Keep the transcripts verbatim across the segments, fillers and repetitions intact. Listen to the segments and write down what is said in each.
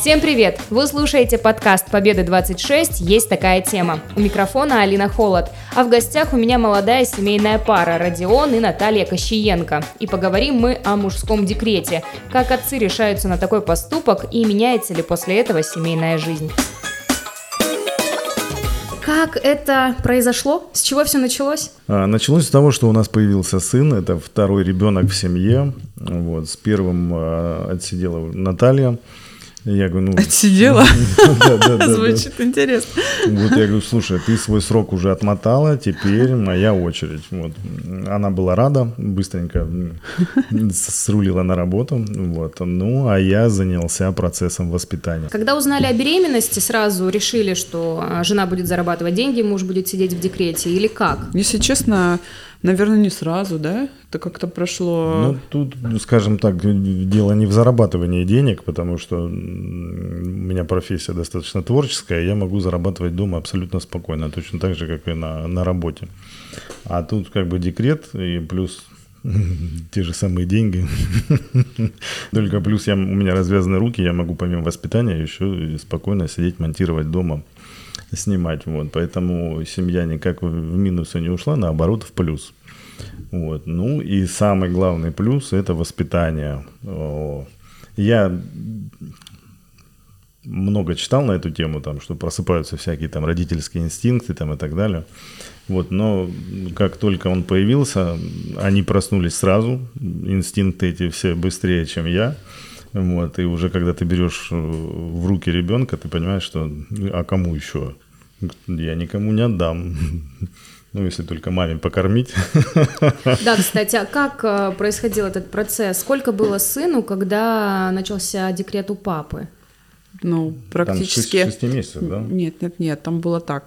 Всем привет! Вы слушаете подкаст «Победы двадцать шесть. Есть такая тема». У микрофона Алина Холод. А в гостях у меня молодая семейная пара Родион и Наталья Кощиенко. И поговорим мы о мужском декрете. Как отцы решаются на такой поступок и меняется ли после этого семейная жизнь? Как это произошло? С чего все началось? Началось с того, что у нас появился сын. Это второй ребенок в семье. Вот, с первым отсидела Наталья. Я говорю, ну... Отсидела? Звучит интересно. Вот я говорю, слушай, ты свой срок уже отмотала, теперь моя очередь. Вот. Она была рада, быстренько срулила на работу. Вот. Ну, а я занялся процессом воспитания. Когда узнали о беременности, сразу решили, что жена будет зарабатывать деньги, муж будет сидеть в декрете, или как? Если честно... Наверное, не сразу, да? Это как-то прошло... Ну, тут, скажем так, дело не в зарабатывании денег, потому что у меня профессия достаточно творческая, я могу зарабатывать дома абсолютно спокойно, точно так же, как и на, на работе. А тут как бы декрет и плюс... те же самые деньги. Только плюс я, у меня развязаны руки, я могу помимо воспитания еще спокойно сидеть, монтировать дома, снимать. Вот. Поэтому семья никак в минус не ушла, наоборот, в плюс. Вот. Ну и самый главный плюс – это воспитание. Я... много читал на эту тему, там, что просыпаются всякие там родительские инстинкты там, и так далее. Вот, но как только он появился, они проснулись сразу, инстинкты эти все быстрее, чем я. Вот, и уже когда ты берешь в руки ребенка, ты понимаешь, что а кому еще? Я никому не отдам. Ну, если только маме покормить. Да, кстати, а как происходил этот процесс? Сколько было сыну, когда начался декрет у папы? Ну, практически... Там шесть месяцев, да? Нет, нет, нет, там было так.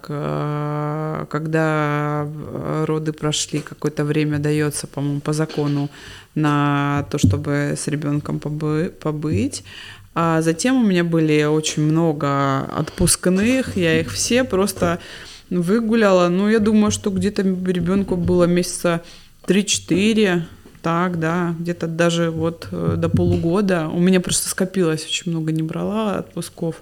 Когда роды прошли, какое-то время дается, по-моему, по закону на то, чтобы с ребенком побы- побыть. А затем у меня были очень много отпускных, я их все просто выгуляла. Ну, я думаю, что где-то ребенку было месяца три-четыре. Так, да, где-то даже вот до полугода. У меня просто скопилось, очень много не брала отпусков.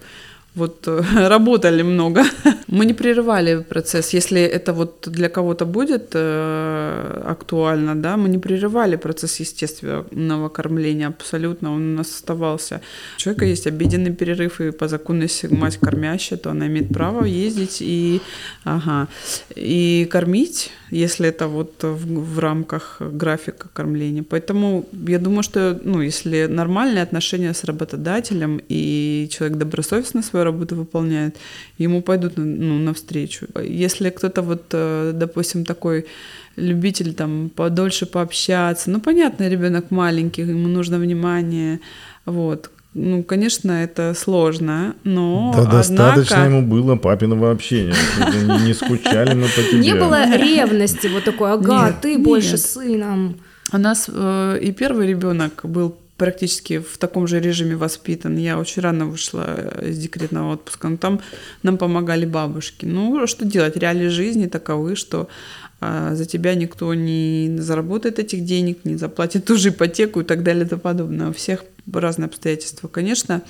Вот работали много. Мы не прерывали процесс. Если это вот для кого-то будет э, актуально, да, мы не прерывали процесс естественного кормления абсолютно. Он у нас оставался. У человека есть обеденный перерыв, и по закону, если мать кормящая, то она имеет право ездить и, ага, и кормить, если это вот в, в рамках графика кормления. Поэтому я думаю, что ну, если нормальные отношения с работодателем и человек добросовестно свою работу выполняет, ему пойдут ну, навстречу. Если кто-то вот, допустим, такой любитель там подольше пообщаться, ну, понятно, ребенок маленький, ему нужно внимание, вот. Ну, конечно, это сложно, но, да, однако... достаточно ему было папиного общения, не скучали мы по тебе. Не было ревности вот такой, ага, ты больше сыном. У нас и первый ребенок был практически в таком же режиме воспитан. Я очень рано вышла из декретного отпуска, но там нам помогали бабушки. Ну, что делать? Реалии жизни таковы, что а, за тебя никто не заработает этих денег, не заплатит ту же ипотеку и так далее и тому подобное. У всех разные обстоятельства. Конечно,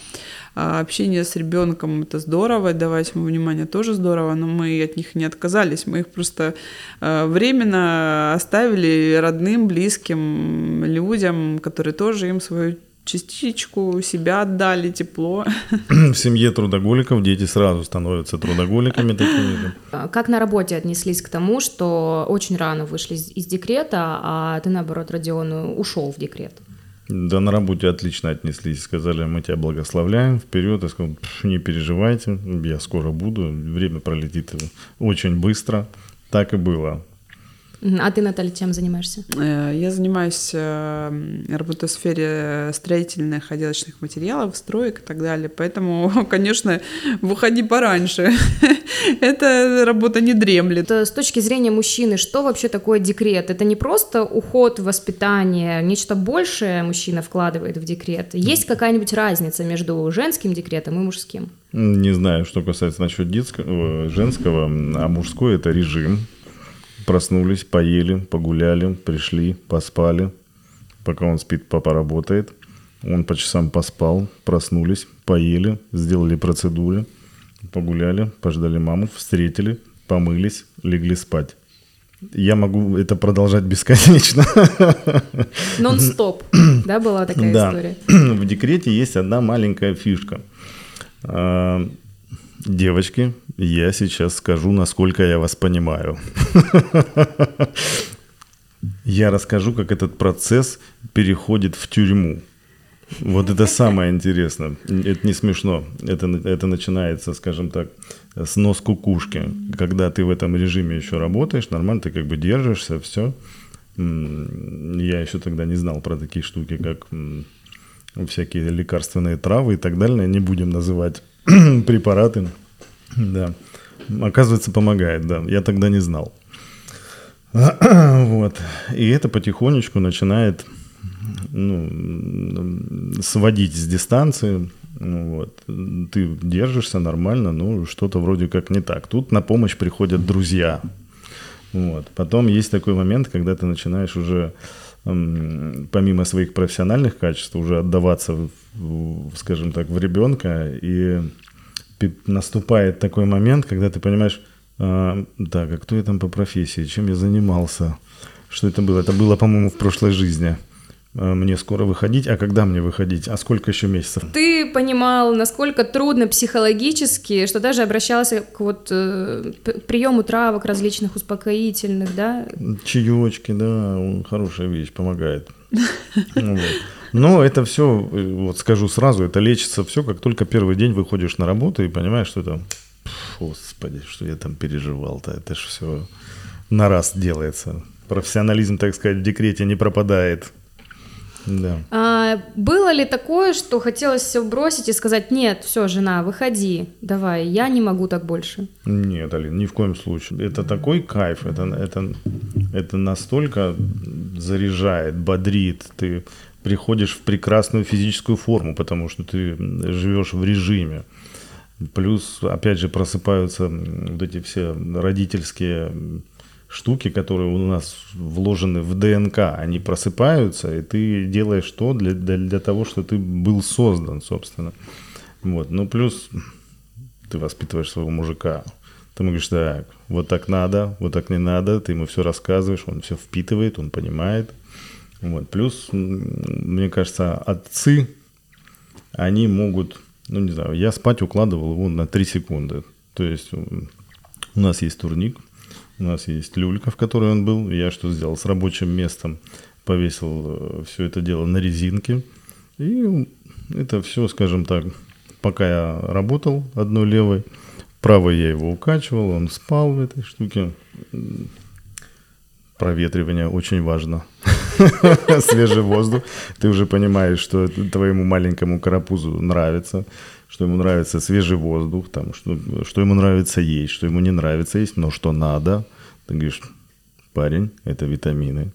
общение с ребенком — это здорово, давать ему внимание тоже здорово, но мы от них не отказались. Мы их просто временно оставили родным, близким людям, которые тоже им свою частичку себя отдали, тепло. В семье трудоголиков дети сразу становятся трудоголиками такими. Как на работе отнеслись к тому, что очень рано вышли из декрета, а ты, наоборот, Родион, ушел в декрет? Да, на работе отлично отнеслись, сказали, мы тебя благословляем, вперед, я сказал, не переживайте, я скоро буду, время пролетит очень быстро, так и было. А ты, Наталья, чем занимаешься? Я занимаюсь работой в сфере строительных, отделочных материалов, строек и так далее. Поэтому, конечно, выходи пораньше. Эта работа не дремлет. С точки зрения мужчины, что вообще такое декрет? Это не просто уход, воспитание, нечто большее мужчина вкладывает в декрет. Есть какая-нибудь разница между женским декретом и мужским? Не знаю, что касается насчет детского, женского, а мужской – это режим. Проснулись, поели, погуляли, пришли, поспали. Пока он спит, папа работает. Он по часам поспал, проснулись, поели, сделали процедуры, погуляли, пождали маму, встретили, помылись, легли спать. Я могу это продолжать бесконечно. Нон-стоп, да, была такая да. история? В декрете есть одна маленькая фишка. Девочки, я сейчас скажу, насколько я вас понимаю. Я расскажу, как этот процесс переходит в тюрьму. Вот это самое интересное. Это не смешно. Это, это начинается, скажем так, с нос кукушки. Когда ты в этом режиме еще работаешь, нормально, ты как бы держишься, все. Я еще тогда не знал про такие штуки, как всякие лекарственные травы и так далее. Не будем называть препараты. Да. Оказывается, помогает, да. Я тогда не знал. Вот. И это потихонечку начинает... Ну, сводить с дистанции, вот. Ты держишься нормально, но что-то вроде как не так. Тут на помощь приходят друзья. Вот. Потом есть такой момент, когда ты начинаешь уже, помимо своих профессиональных качеств, уже отдаваться, в, скажем так, в ребенка. И наступает такой момент, когда ты понимаешь, а, так, а кто я там по профессии, чем я занимался, что это было? Это было, по-моему, в прошлой жизни. Мне скоро выходить, а когда мне выходить, а сколько еще месяцев? Ты понимал, насколько трудно психологически, что даже обращался к вот э, приему травок различных успокоительных, да? Чаечки, да, хорошая вещь, помогает. Но это все, вот скажу сразу, это лечится все, как только первый день выходишь на работу и понимаешь, что это, господи, что я там переживал-то, это же все на раз делается. Профессионализм, так сказать, в декрете не пропадает. Да. А было ли такое, что хотелось все бросить и сказать: нет, все, жена, выходи, давай, я не могу так больше? Нет, Алина, ни в коем случае. Это такой кайф, это, это, это настолько заряжает, бодрит. Ты приходишь в прекрасную физическую форму, потому что ты живешь в режиме. Плюс, опять же, просыпаются вот эти все родительские штуки, которые у нас вложены в ДНК, они просыпаются, и ты делаешь то для, для того, что ты был создан, собственно. Вот. Ну, плюс ты воспитываешь своего мужика. Ты ему говоришь: так, вот так надо, вот так не надо. Ты ему все рассказываешь, он все впитывает, он понимает. Вот. Плюс, мне кажется, отцы, они могут... Ну, не знаю, я спать укладывал его на три секунды. То есть у нас есть турник, у нас есть люлька, в которой он был. Я что сделал? С рабочим местом повесил все это дело на резинке. И это все, скажем так, пока я работал одной левой, правой я его укачивал, он спал в этой штуке. Проветривание очень важно. Свежий воздух. Ты уже понимаешь, что твоему маленькому карапузу нравится, что ему нравится свежий воздух, там, что, что ему нравится есть, что ему не нравится есть, но что надо. Ты говоришь: парень, это витамины.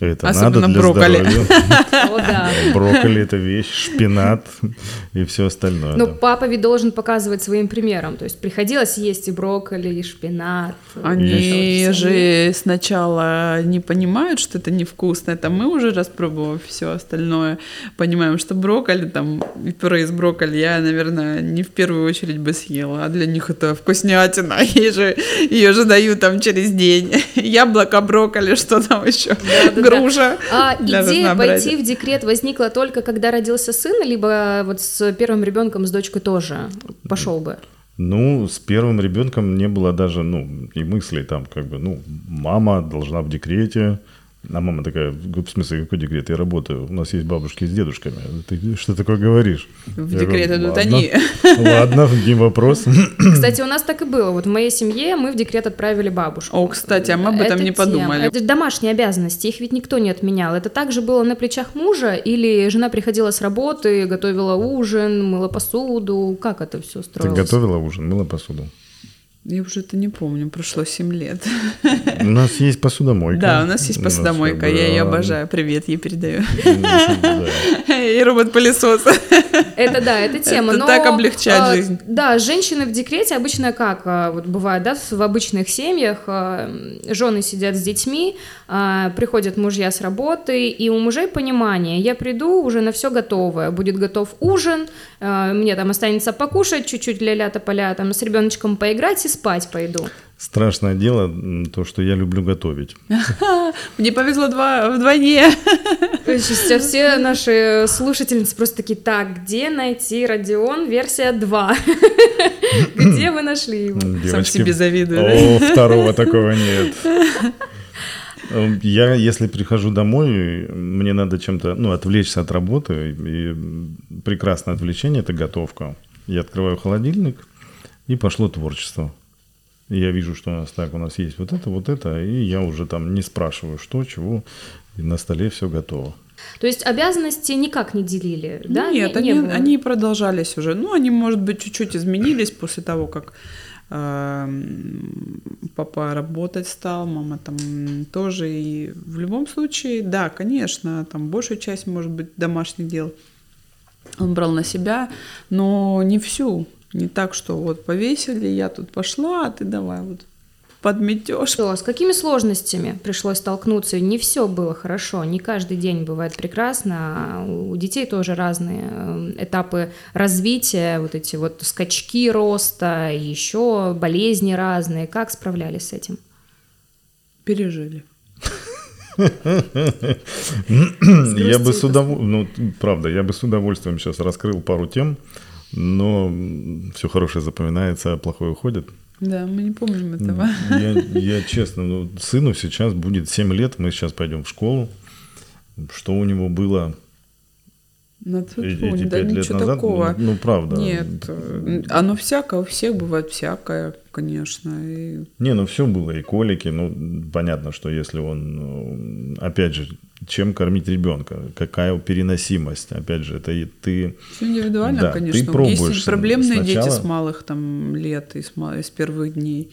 Это особенно надо для брокколи. Здоровья. Брокколи – это вещь, шпинат и все остальное. Но папа ведь должен показывать своим примером. То есть приходилось есть и брокколи, и шпинат. Они же сначала не понимают, что это невкусно. Это мы уже, распробовав все остальное, понимаем, что брокколи, там, пюре из брокколи я, наверное, не в первую очередь бы съела. А для них это вкуснятина. Ее же дают там через день. Яблоко, брокколи, что там еще? Да, да, гружа. Да. А идея пойти в декрет возникла только когда родился сын, либо вот с первым ребенком, с дочкой тоже пошел бы? Ну, с первым ребенком не было даже, ну, и мыслей там, как бы, ну, мама должна в декрете. А мама такая: в смысле, какой декрет? Я работаю, у нас есть бабушки с дедушками. Ты что такое говоришь? В я декрет говорю, идут ладно, они. Ладно, не вопрос. Кстати, у нас так и было. Вот в моей семье мы в декрет отправили бабушку. О, кстати, а мы об этом это не тема. Подумали. Это домашние обязанности, их ведь никто не отменял. Это также было на плечах мужа? Или жена приходила с работы, готовила ужин, мыла посуду? Как это все строилось? Ты готовила ужин, мыла посуду? Я уже это не помню, прошло семь лет. У нас есть посудомойка. Да, у нас есть посудомойка, я ее обожаю. Привет, я передаю. И робот-пылесос. Это да, это тема. Это так облегчает жизнь. Да, женщины в декрете обычно как вот бывает, да, в обычных семьях жены сидят с детьми, приходят мужья с работы, и у мужей понимание: я приду уже на все готовое, будет готов ужин, мне там останется покушать чуть-чуть, ля-ля, тополя, там с ребеночком поиграть и спать пойду. Страшное дело то, что я люблю готовить. Мне повезло вдвойне. Сейчас все наши слушательницы просто такие: так, где найти Родион версия два? Где вы нашли его? Сам себе завидую. О, второго такого нет. Я, если прихожу домой, мне надо чем-то, ну, отвлечься от работы, и прекрасное отвлечение – это готовка. Я открываю холодильник, и пошло творчество. И я вижу, что у нас так, у нас есть вот это, вот это, и я уже там не спрашиваю, что, чего, и на столе все готово. То есть обязанности никак не делили, да? Нет, не, они, не они продолжались уже. Ну, они, может быть, чуть-чуть изменились после того, как... папа работать стал, мама там тоже, и в любом случае, да, конечно, там большую часть, может быть, домашних дел он брал на себя, но не всю, не так, что вот повесили, я тут пошла, а ты давай вот подметёшь. Что, с какими сложностями пришлось столкнуться? Не все было хорошо, не каждый день бывает прекрасно, у детей тоже разные этапы развития, вот эти вот скачки роста, еще болезни разные. Как справлялись с этим? Пережили. Я бы с удовольствием, ну, правда, я бы с удовольствием сейчас раскрыл пару тем, но все хорошее запоминается, а плохое уходит. Да, мы не помним этого. Я, я честно, ну, сыну сейчас будет семь лет, мы сейчас пойдем в школу. Что у него было эти пять лет назад? Такого. Ну, ну, правда. Нет, оно всякое, у всех бывает всякое, конечно. И... Не, ну все было, и колики. Ну, понятно, что если он, опять же, чем кормить ребенка, какая переносимость, опять же, это и ты... Все индивидуально, да, конечно. Ты пробуешь. Есть проблемные сначала... дети с малых там лет и с, мал... и с первых дней,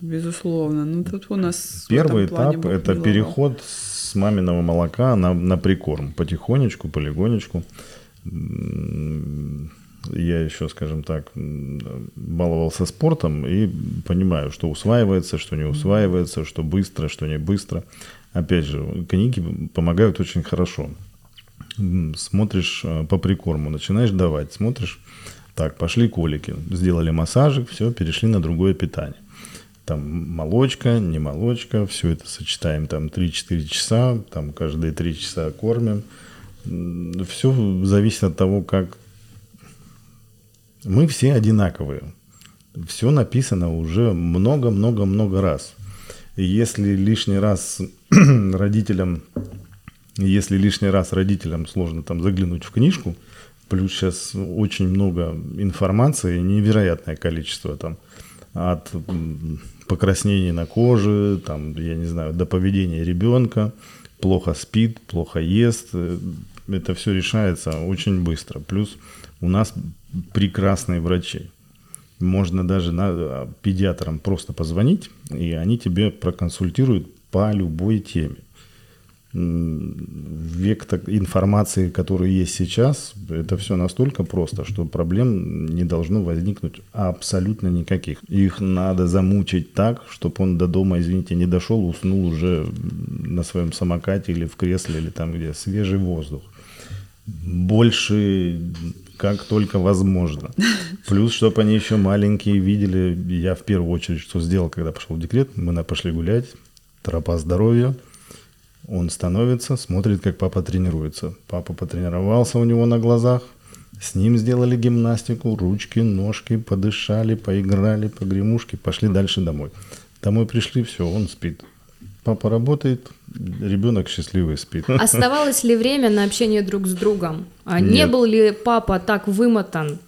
безусловно. Ну тут у нас первый этап – это переход с маминого молока на, на прикорм, потихонечку, полегонечку. Я еще, скажем так, баловался спортом и понимаю, что усваивается, что не усваивается, что быстро, что не быстро. Опять же, книги помогают очень хорошо. Смотришь по прикорму, начинаешь давать, смотришь, так, пошли колики, сделали массажик, все, перешли на другое питание. Там молочка, не молочка, все это сочетаем там три-четыре часа, там каждые три часа кормим. Все зависит от того, как... Мы все одинаковые. Все написано уже много-много-много раз. И если лишний раз родителям, если лишний раз родителям сложно там заглянуть в книжку, плюс сейчас очень много информации, невероятное количество там от покраснений на коже, там, я не знаю, до поведения ребенка, плохо спит, плохо ест, это все решается очень быстро. Плюс у нас прекрасные врачи. Можно даже на, педиатрам просто позвонить, и они тебе проконсультируют по любой теме. Век так, информации, которая есть сейчас, это все настолько просто, что проблем не должно возникнуть абсолютно никаких. Их надо замучить так, чтобы он до дома, извините, не дошел, уснул уже на своем самокате или в кресле, или там где свежий воздух. Больше... как только возможно. Плюс, чтобы они еще маленькие видели. Я в первую очередь, что сделал, когда пошел в декрет, мы пошли гулять, тропа здоровья, он становится, смотрит, как папа тренируется. Папа потренировался у него на глазах, с ним сделали гимнастику, ручки, ножки, подышали, поиграли, погремушки, пошли дальше домой. Домой пришли, все, он спит. Папа работает, ребенок счастливый спит. Оставалось ли время на общение друг с другом? Нет. Не был ли папа так вымотан,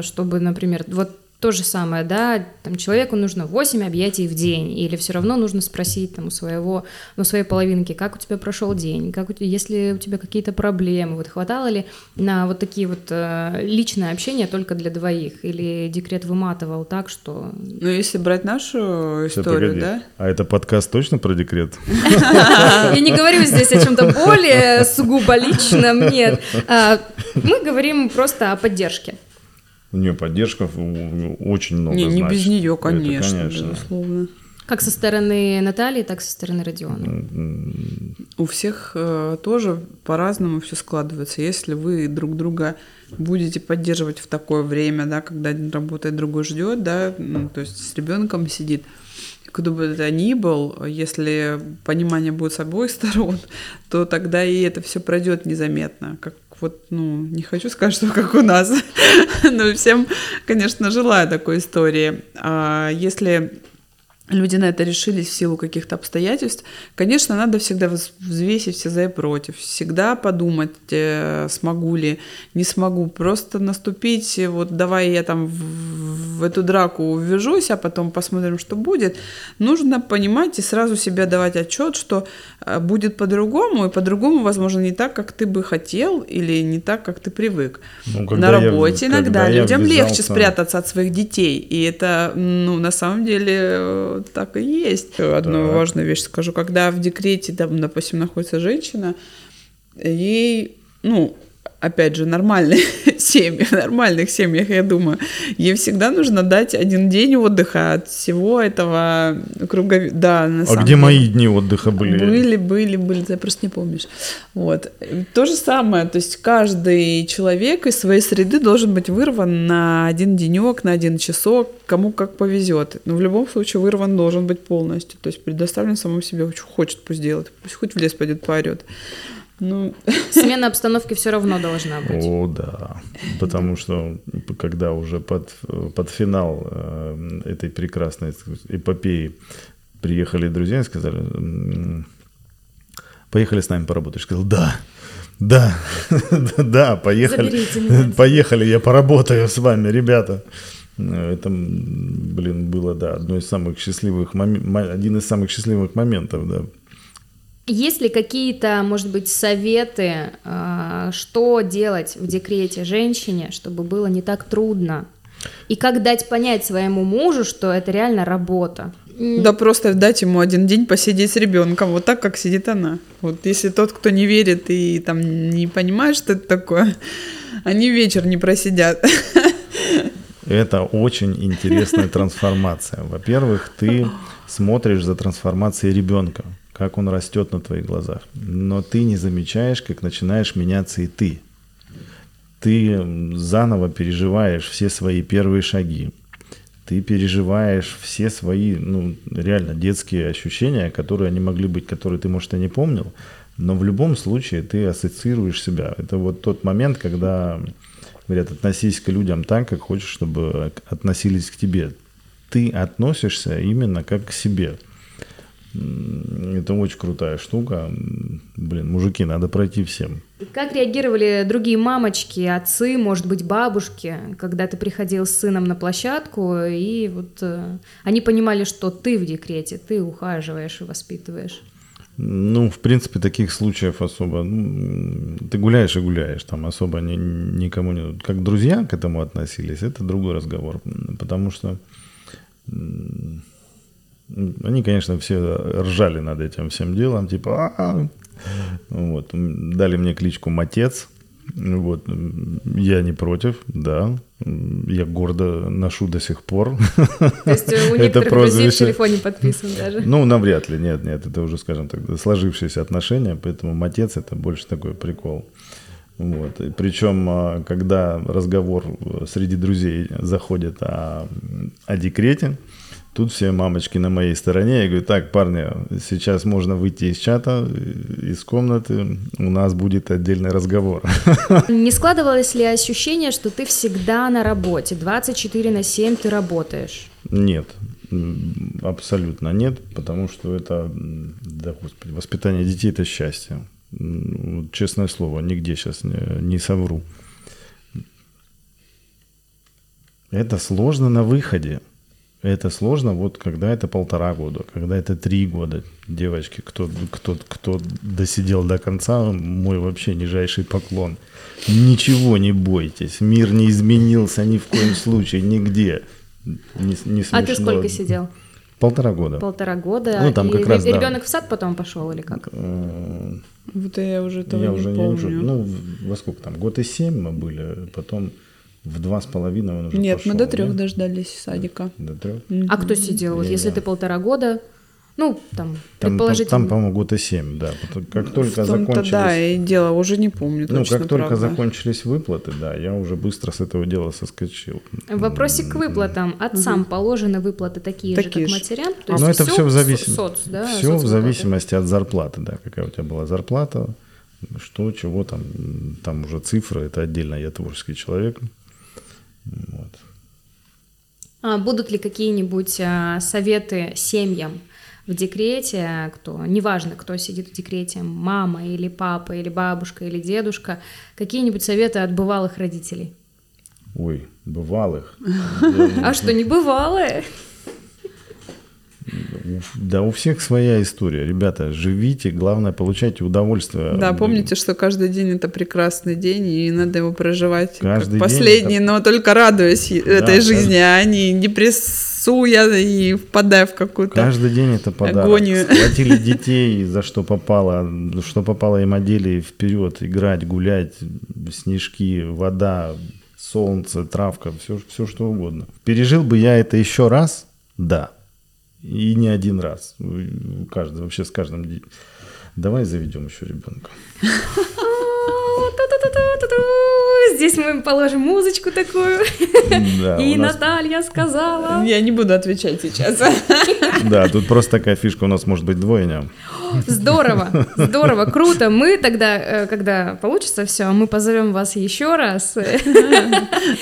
чтобы, например, вот то же самое, да, там, человеку нужно восемь объятий в день, или все равно нужно спросить там, у своего, ну, своей половинки, как у тебя прошел день, как у тебя, если у тебя какие-то проблемы, вот хватало ли на вот такие вот э, личные общения только для двоих, или декрет выматывал так, что... Ну, если брать нашу историю, все, да? А это подкаст точно про декрет? Я не говорю здесь о чем-то более сугубо личном, нет. Мы говорим просто о поддержке. У нее поддержка очень много. Не, не значит. Без нее, конечно, это, конечно, безусловно. Как со стороны Натальи, так и со стороны Родиона. У всех э, тоже по-разному все складывается. Если вы друг друга будете поддерживать в такое время, да, когда один работает, другой ждет, да, ну, то есть с ребенком сидит. Кто бы это ни был, если понимание будет с обоих сторон, то тогда и это все пройдет незаметно. Как вот, ну, не хочу сказать, что как у нас, но всем, конечно, желаю такой истории. А если люди на это решились в силу каких-то обстоятельств, конечно, надо всегда взвесить все за и против, всегда подумать, смогу ли, не смогу, просто наступить, вот давай я там в, в эту драку ввяжусь, а потом посмотрим, что будет. Нужно понимать и сразу себе давать отчет, что будет по-другому, и по-другому, возможно, не так, как ты бы хотел, или не так, как ты привык. Ну, на работе я, иногда людям ввязался... легче спрятаться от своих детей, и это, ну, на самом деле... так и есть. Одну так. важную вещь скажу. Когда в декрете, там, допустим, находится женщина, ей, ну, опять же, нормальные семьи, в нормальных семьях, я думаю, ей всегда нужно дать один день отдыха от всего этого круга... Да, на а самом где деле. Мои дни отдыха были? Были, были, были, ты просто не помнишь. Вот. То же самое, то есть каждый человек из своей среды должен быть вырван на один денек, на один часок, кому как повезет. Но в любом случае вырван должен быть полностью, то есть предоставлен самому себе, что хочет, пусть делает, пусть хоть в лес пойдет, поорет. Ну... Смена обстановки все равно должна быть. О, да. Потому что когда уже под, под финал э, этой прекрасной эпопеи приехали друзья и сказали, поехали с нами поработать. Я сказал, да, да, да, поехали. Поехали, я поработаю с вами, ребята. Это, блин, было, да, одно из самых счастливых моментов, один из самых счастливых моментов, да. Есть ли какие-то, может быть, советы, что делать в декрете женщине, чтобы было не так трудно? И как дать понять своему мужу, что это реально работа? Да просто дать ему один день посидеть с ребенком, вот так, как сидит она. Вот если тот, кто не верит и там не понимает, что это такое, они вечер не просидят. Это очень интересная трансформация. Во-первых, ты смотришь за трансформацией ребенка, как он растет на твоих глазах. Но ты не замечаешь, как начинаешь меняться и ты. Ты заново переживаешь все свои первые шаги. Ты переживаешь все свои, ну, реально детские ощущения, которые они могли быть, которые ты, может, и не помнил. Но в любом случае ты ассоциируешь себя. Это вот тот момент, когда... Говорят, относись к людям так, как хочешь, чтобы относились к тебе. Ты относишься именно как к себе. Это очень крутая штука. Блин, мужики, надо пройти всем. Как реагировали другие мамочки, отцы, может быть, бабушки, когда ты приходил с сыном на площадку, и вот они понимали, что ты в декрете, ты ухаживаешь и воспитываешь? Ну, в принципе, таких случаев особо... Ну, ты гуляешь и гуляешь, там особо ни, никому не... Как друзья к этому относились, это другой разговор. Потому что они, конечно, все ржали над этим всем делом, типа... А-а-а! Вот. Дали мне кличку Матец. Вот. Я не против, да. Я гордо ношу до сих пор. То есть у некоторых друзей в телефоне подписан даже? Ну, навряд ли, нет, нет. Это уже, скажем так, сложившиеся отношения, поэтому Матец – это больше такой прикол. Вот. И причем, когда разговор среди друзей заходит о, о декрете, тут все мамочки на моей стороне. Я говорю, так, парни, сейчас можно выйти из чата, из комнаты. У нас будет отдельный разговор. Не складывалось ли ощущение, что ты всегда на работе? двадцать четыре на семь ты работаешь? Нет, абсолютно нет. Потому что это, да, господи, воспитание детей – это счастье. Честное слово, нигде сейчас не совру. Это сложно на выходе. Это сложно, вот когда это полтора года, когда это три года. Девочки, кто, кто, кто досидел до конца, мой вообще нижайший поклон. Ничего не бойтесь, мир не изменился ни в коем случае, нигде. Не, не смешно. А ты сколько сидел? Полтора года. Полтора года. Ну, там и как раз, ребенок да. в сад потом пошел или как? Вот я уже этого я не уже помню. Не, ну, во сколько там? Год и семь мы были, потом в два с половиной он уже Нет, пошел. Нет, мы до трех да? дождались садика. До трех? А кто сидел? Вот, если да. ты полтора года... Ну, там, там предположительно... Там, там, по-моему, год и семь, да. Как только закончились... Да, и дело уже не помню точно, Ну, как только правда. закончились выплаты, да, я уже быстро с этого дела соскочил. Вопросик к выплатам. Отцам угу. положены выплаты такие, такие же, как матерям? То есть Но все это все в, зависим... соц, да, все в зависимости от зарплаты, да. Какая у тебя была зарплата, что, чего там. Там уже цифры, это отдельно, я творческий человек. Вот. А будут ли какие-нибудь а, советы семьям? В декрете, кто, неважно, кто сидит в декрете, мама или папа, или бабушка, или дедушка, какие-нибудь советы от бывалых родителей? Ой, бывалых. А что, не бывалые? Да, у всех своя история. Ребята, живите, главное, получайте удовольствие. Да, помните, что каждый день это прекрасный день, и надо его проживать каждый как последний, это... но только радуясь да, этой жизни, каждый... а не депрессуя и впадая в какую-то Каждый день это подарок. Агонию. Схватили детей, за что попало, что попало им одели, вперед, играть, гулять, снежки, вода, солнце, травка, все, все что угодно. Пережил бы я это еще раз? Да. И не один раз. Каждый, вообще с каждым... Давай заведем еще ребенка. Здесь мы положим музычку такую. Да, и нас... Наталья сказала... Я не буду отвечать сейчас. Да, тут просто такая фишка, у нас может быть двойня. Здорово, здорово, круто. Мы тогда, когда получится все, мы позовем вас еще раз. И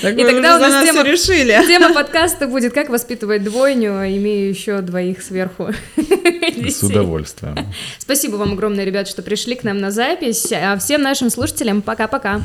тогда у нас тема решили. Тема подкаста будет «Как воспитывать двойню, имея еще двоих сверху». С удовольствием. Спасибо вам огромное, ребят, что пришли к нам на запись. А всем нашим слушателям пока-пока.